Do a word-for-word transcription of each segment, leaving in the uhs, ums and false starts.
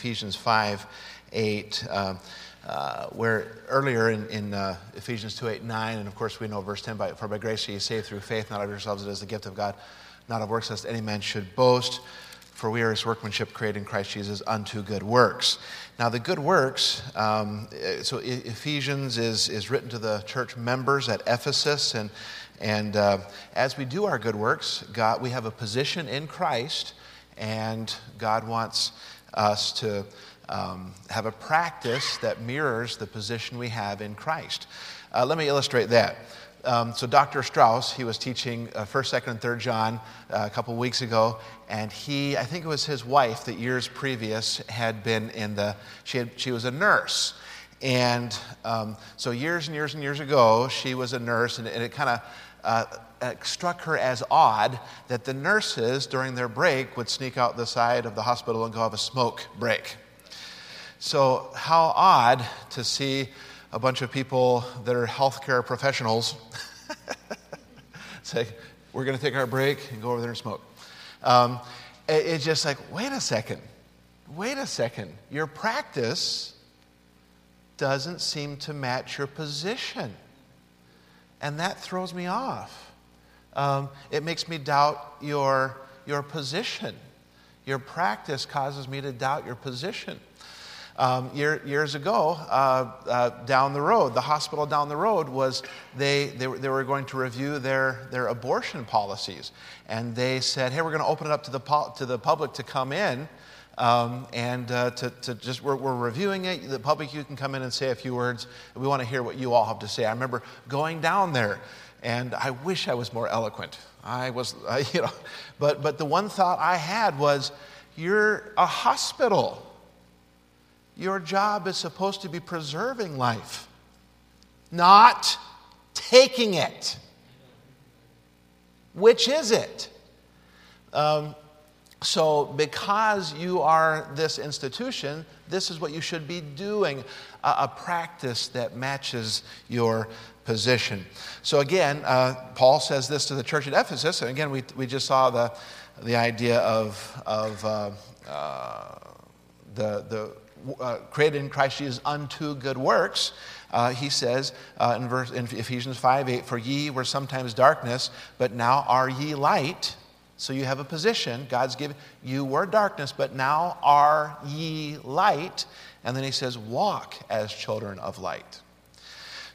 Ephesians five eight, uh, uh, where earlier in, in uh, Ephesians two eight nine, and of course we know verse ten, by, for by grace ye are saved through faith, not of yourselves, it is the gift of God, not of works, lest any man should boast. For we are his workmanship, created in Christ Jesus unto good works. Now the good works, um, so Ephesians is, is written to the church members at Ephesus, and and uh, as we do our good works, God, we have a position in Christ, and God wants us to um, have a practice that mirrors the position we have in Christ. Uh, let me illustrate that. Um, so Doctor Strauss, he was teaching uh, first, second, and third John uh, a couple weeks ago, and he, I think it was his wife that years previous had been in the, she, had, she was a nurse. And um, so years and years and years ago, she was a nurse, and, and it kind of uh, struck her as odd that the nurses during their break would sneak out the side of the hospital and go have a smoke break. So how odd to see a bunch of people that are healthcare professionals say, we're going to take our break and go over there and smoke. Um, it, it's just like, wait a second, wait a second. Your practice doesn't seem to match your position. And that throws me off. Um, it makes me doubt your, your position. Your practice causes me to doubt your position. Um, year, years ago, uh, uh, down the road, the hospital down the road was they they were, they were going to review their, their abortion policies, and they said, "Hey, we're going to open it up to the po- to the public to come in, um, and uh, to to just we're, we're reviewing it. The public, you can come in and say a few words. We want to hear what you all have to say." I remember going down there, and I wish I was more eloquent. I was, uh, you know, but but the one thought I had was, "You're a hospital." Your job is supposed to be preserving life, not taking it. Which is it? Um, so because you are this institution, this is what you should be doing, a, a practice that matches your position. So again, uh, Paul says this to the church at Ephesus, and again, we we just saw the the idea of, of uh, uh, the the... Uh, created in Christ Jesus unto good works, uh, he says uh, in verse in Ephesians five eight, for ye were sometimes darkness, but now are ye light. So you have a position. God's given, you were darkness, but now are ye light. And then he says, walk as children of light.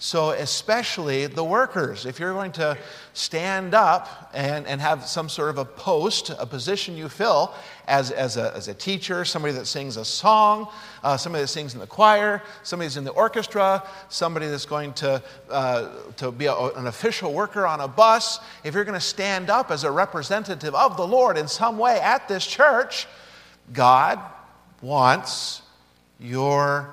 So especially the workers, if you're going to stand up and, and have some sort of a post, a position you fill as, as, a, as a teacher, somebody that sings a song, uh, somebody that sings in the choir, somebody that's in the orchestra, somebody that's going to, uh, to be a, an official worker on a bus, if you're going to stand up as a representative of the Lord in some way at this church, God wants your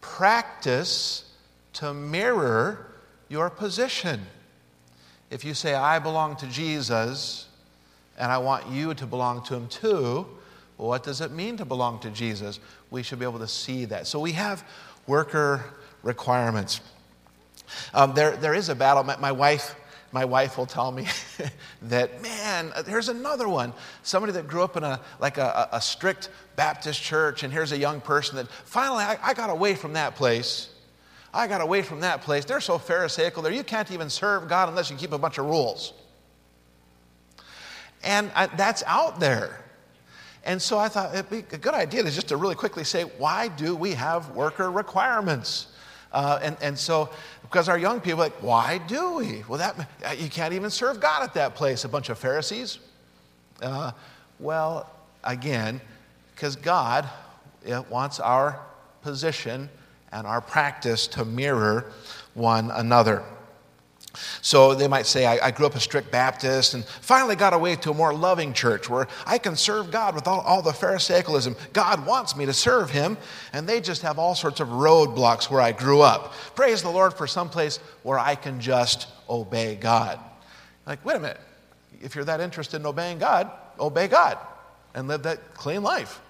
practice to mirror your position. If you say, I belong to Jesus, and I want you to belong to him too, well, what does it mean to belong to Jesus? We should be able to see that. So we have worker requirements. Um, there, there is a battle. My, my wife, my wife will tell me that, man, here's another one. Somebody that grew up in a like a, a strict Baptist church, and here's a young person that finally I, I got away from that place. I got away from that place. They're so pharisaical there. You can't even serve God unless you keep a bunch of rules. And I, that's out there. And so I thought it'd be a good idea to just to really quickly say, why do we have worker requirements? Uh, and, and so, because our young people are like, why do we? Well, that you can't even serve God at that place, a bunch of Pharisees. Uh, well, again, because God wants our position and our practice to mirror one another. So they might say, I, I grew up a strict Baptist and finally got away to a more loving church where I can serve God without all the Pharisaicalism. God wants me to serve him, and they just have all sorts of roadblocks where I grew up. Praise the Lord for some place where I can just obey God. Like, wait a minute. If you're that interested in obeying God, obey God and live that clean life.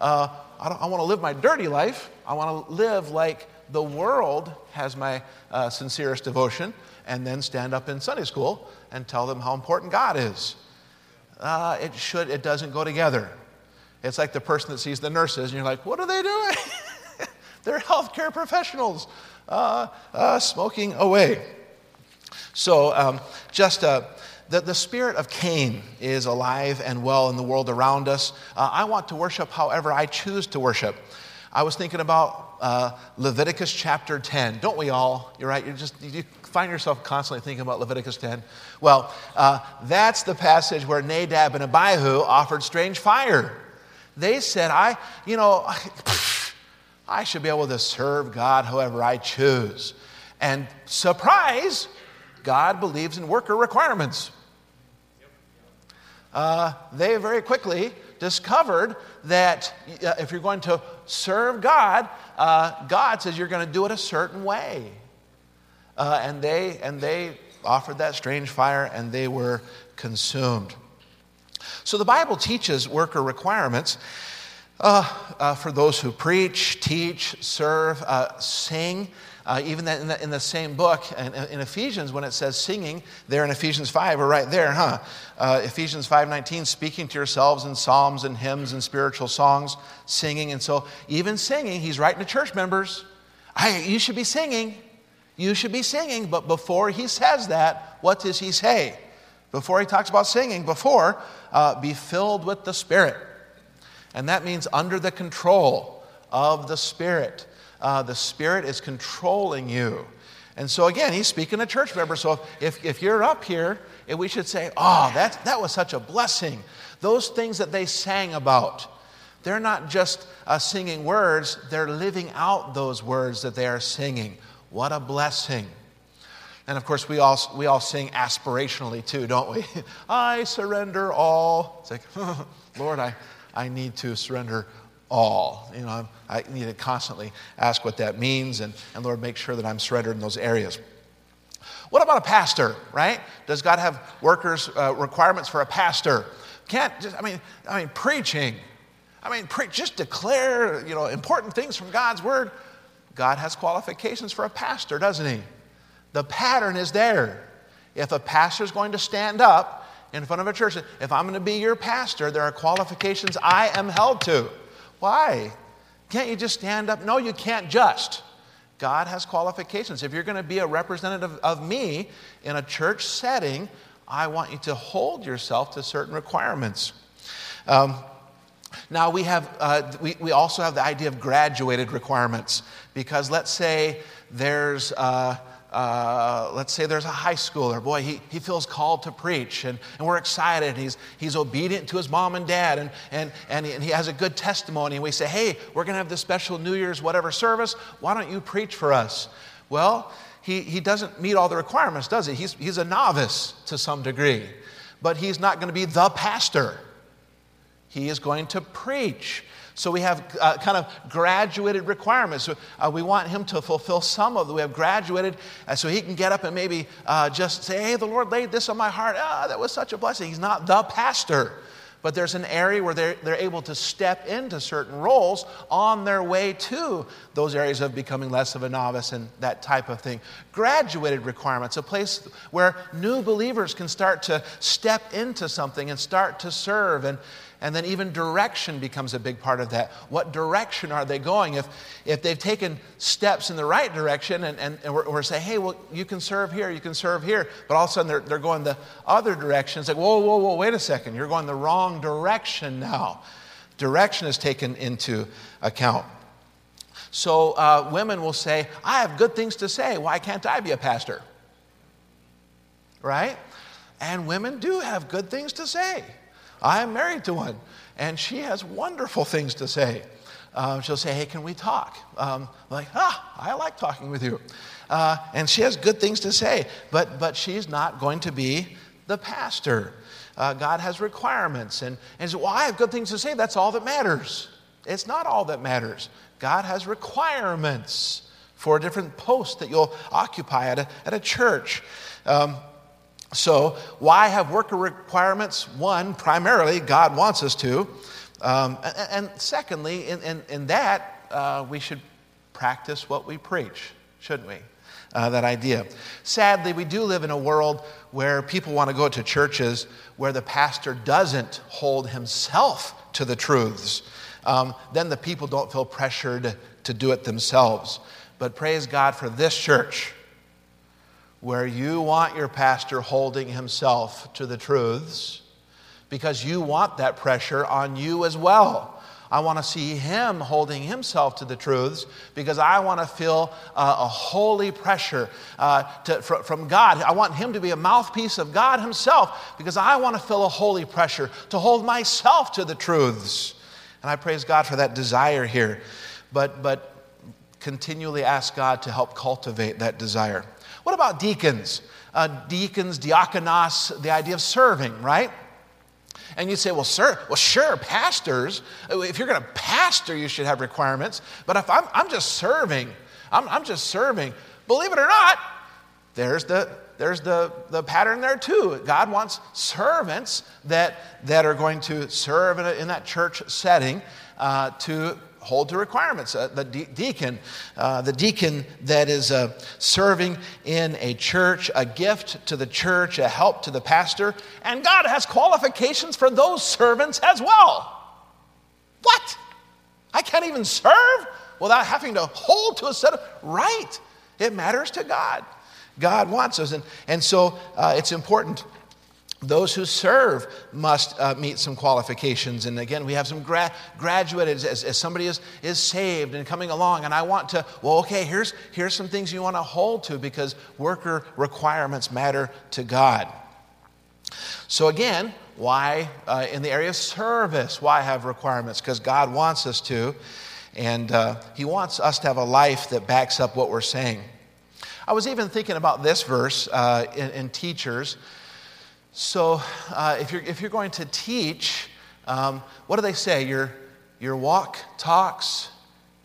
Uh, I, don't, I want to live my dirty life. I want to live like the world has my uh, sincerest devotion, and then stand up in Sunday school and tell them how important God is. Uh, it should. It doesn't go together. It's like the person that sees the nurses and you're like, what are they doing? They're healthcare professionals uh, uh, smoking away. So um, just uh, the, the spirit of Cain is alive and well in the world around us. Uh, I want to worship however I choose to worship. I was thinking about uh, Leviticus chapter ten. Don't we all? You're right. You're just, you find yourself constantly thinking about Leviticus ten. Well, uh, that's the passage where Nadab and Abihu offered strange fire. They said, I, you know, I should be able to serve God however I choose. And surprise, God believes in worker requirements. Uh, they very quickly discovered that uh, if you're going to serve God, uh, God says you're going to do it a certain way. Uh, and they and they offered that strange fire and they were consumed. So the Bible teaches worker requirements uh, uh, for those who preach, teach, serve, uh, sing. Uh, even in the, in the same book, in, in Ephesians, when it says singing, there in Ephesians five, we're right there, huh? Uh, Ephesians five nineteen, speaking to yourselves in psalms and hymns and spiritual songs, singing. And so even singing, he's writing to church members, hey, you should be singing. You should be singing. But before he says that, what does he say? Before he talks about singing, before, uh, be filled with the Spirit. And that means under the control of the Spirit. Uh, the Spirit is controlling you. And so again, he's speaking to church members. So if, if you're up here, we should say, oh, that, that was such a blessing. Those things that they sang about, they're not just uh, singing words, they're living out those words that they are singing. What a blessing. And of course, we all, we all sing aspirationally too, don't we? I surrender all. It's like, Lord, I, I need to surrender all. You know, I need to constantly ask what that means and, and Lord, make sure that I'm surrendered in those areas. What about a pastor, right? Does God have workers uh, requirements for a pastor? Can't just, I mean, I mean, preaching. I mean, pre- just declare, you know, important things from God's word. God has qualifications for a pastor, doesn't he? The pattern is there. If a pastor is going to stand up in front of a church, if I'm going to be your pastor, there are qualifications I am held to. Why? Can't you just stand up? No, you can't just. God has qualifications. If you're going to be a representative of me in a church setting, I want you to hold yourself to certain requirements. Um, now, we have uh, we, we also have the idea of graduated requirements, because let's say there's uh, uh, let's say there's a high schooler. Boy, he, he feels called to preach, and, and we're excited, and he's he's obedient to his mom and dad, and and and he, and he has a good testimony, and we say, hey, we're going to have this special New Year's whatever service. Why don't you preach for us? Well, he he doesn't meet all the requirements, does he? He's he's a novice to some degree, but he's not going to be the pastor. He is going to preach. So we have uh, kind of graduated requirements. So, uh, we want him to fulfill some of them. We have graduated uh, so he can get up and maybe uh, just say, hey, the Lord laid this on my heart. Ah, that was such a blessing. He's not the pastor. But there's an area where they're, they're able to step into certain roles on their way to those areas of becoming less of a novice and that type of thing. Graduated requirements, a place where new believers can start to step into something and start to serve. And And then even direction becomes a big part of that. What direction are they going? If if they've taken steps in the right direction and, and, and we're, we're saying, hey, well, you can serve here, you can serve here. But all of a sudden they're, they're going the other direction. It's like, whoa, whoa, whoa, wait a second. You're going the wrong direction now. Direction is taken into account. So uh, women will say, I have good things to say. Why can't I be a pastor? Right? And women do have good things to say. I am married to one, and she has wonderful things to say. Uh, she'll say, hey, can we talk? Um, like, ah, I like talking with you. Uh, and she has good things to say, but but she's not going to be the pastor. Uh, God has requirements. And, and so, well, I have good things to say. That's all that matters. It's not all that matters. God has requirements for different posts that you'll occupy at a, at a church. Um So why have worker requirements? One, primarily, God wants us to. Um, and, and secondly, in, in, in that, uh, we should practice what we preach, shouldn't we? Uh, that idea. Sadly, we do live in a world where people want to go to churches where the pastor doesn't hold himself to the truths, um, then the people don't feel pressured to do it themselves. But praise God for this church, where you want your pastor holding himself to the truths, because you want that pressure on you as well. I want to see him holding himself to the truths, because I want to feel uh, a holy pressure uh, to, fr- from God. I want him to be a mouthpiece of God himself, because I want to feel a holy pressure to hold myself to the truths. And I praise God for that desire here. But, but continually ask God to help cultivate that desire. What about deacons? Uh, deacons, diakonos, the idea of serving, right? And you say, well, sir, well, sure, pastors, if you're going to pastor, you should have requirements. But if I'm, I'm just serving, I'm, I'm just serving. Believe it or not, there's the there's the, the pattern there too. God wants servants that that are going to serve in, a, in that church setting uh, to hold to requirements. Uh, the de- deacon, uh, the deacon that is uh, serving in a church, a gift to the church, a help to the pastor, and God has qualifications for those servants as well. What? I can't even serve without having to hold to a set of, right? It matters to God. God wants us, and, and so uh, it's important. Those who serve must uh, meet some qualifications. And again, we have some gra- graduated as, as somebody is, is saved and coming along. And I want to, well, okay, here's, here's some things you want to hold to, because worker requirements matter to God. So again, why uh, in the area of service, why have requirements? Because God wants us to. And uh, he wants us to have a life that backs up what we're saying. I was even thinking about this verse uh, in, in teachers. So uh, if you're if you're going to teach, um, what do they say? Your your walk talks,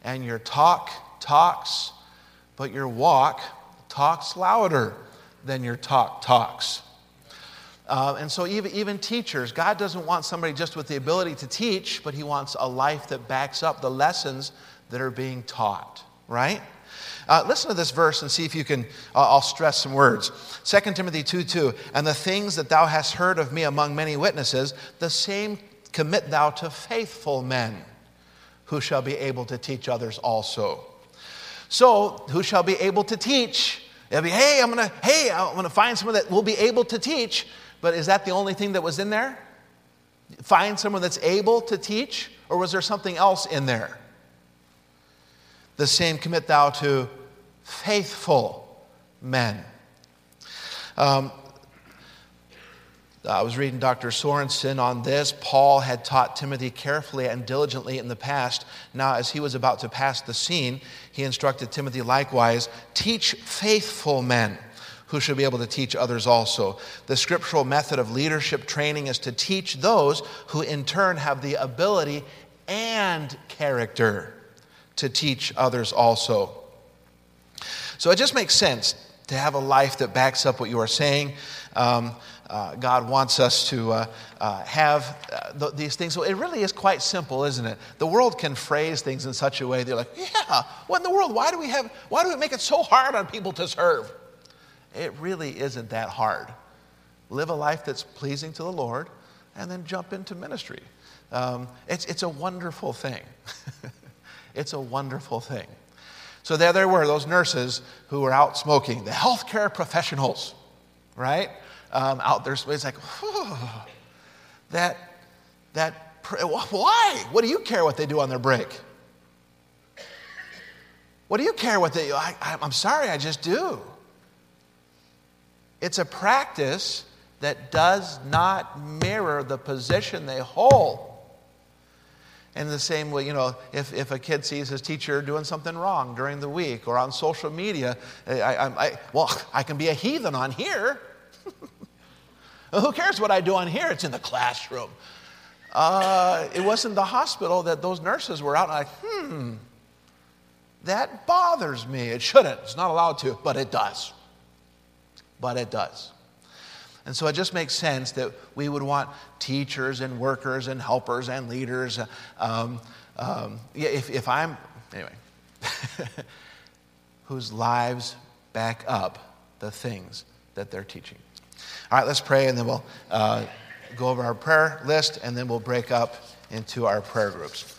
and your talk talks, but your walk talks louder than your talk talks. Uh, and so even even teachers, God doesn't want somebody just with the ability to teach, but he wants a life that backs up the lessons that are being taught, right? Uh, listen to this verse and see if you can, uh, I'll stress some words. Second Timothy two two, and the things that thou hast heard of me among many witnesses, the same commit thou to faithful men, who shall be able to teach others also. So, who shall be able to teach? They'll be, hey, I'm going to, hey, I'm going to find someone that will be able to teach. But is that the only thing that was in there? Find someone that's able to teach? Or was there something else in there? The same commit thou to faithful men. Um, I was reading Doctor Sorensen on this. Paul had taught Timothy carefully and diligently in the past. Now, as he was about to pass the scene, he instructed Timothy likewise, teach faithful men, who should be able to teach others also. The scriptural method of leadership training is to teach those who in turn have the ability and character to teach others also. So it just makes sense to have a life that backs up what you are saying. Um, uh, God wants us to uh, uh, have uh, th- these things. So it really is quite simple, isn't it? The world can phrase things in such a way, they're like, yeah, what in the world? Why do we have, why do we make it so hard on people to serve? It really isn't that hard. Live a life that's pleasing to the Lord, and then jump into ministry. Um, it's, it's a wonderful thing. It's a wonderful thing. So there there were, those nurses who were out smoking, the healthcare professionals, right? Um, out there, it's like, oh, that, that, why? What do you care what they do on their break? What do you care what they do? I, I'm sorry, I just do. It's a practice that does not mirror the position they hold. And the same way, you know, if, if a kid sees his teacher doing something wrong during the week or on social media, I, I, I well, I can be a heathen on here. Who cares what I do on here? It's in the classroom. Uh, it wasn't the hospital that those nurses were out. And I'm like, hmm, that bothers me. It shouldn't. It's not allowed to, but it does. But it does. And so it just makes sense that we would want teachers and workers and helpers and leaders. Um, um, yeah, if, if I'm, anyway, whose lives back up the things that they're teaching. All right, let's pray, and then we'll uh, go over our prayer list, and then we'll break up into our prayer groups.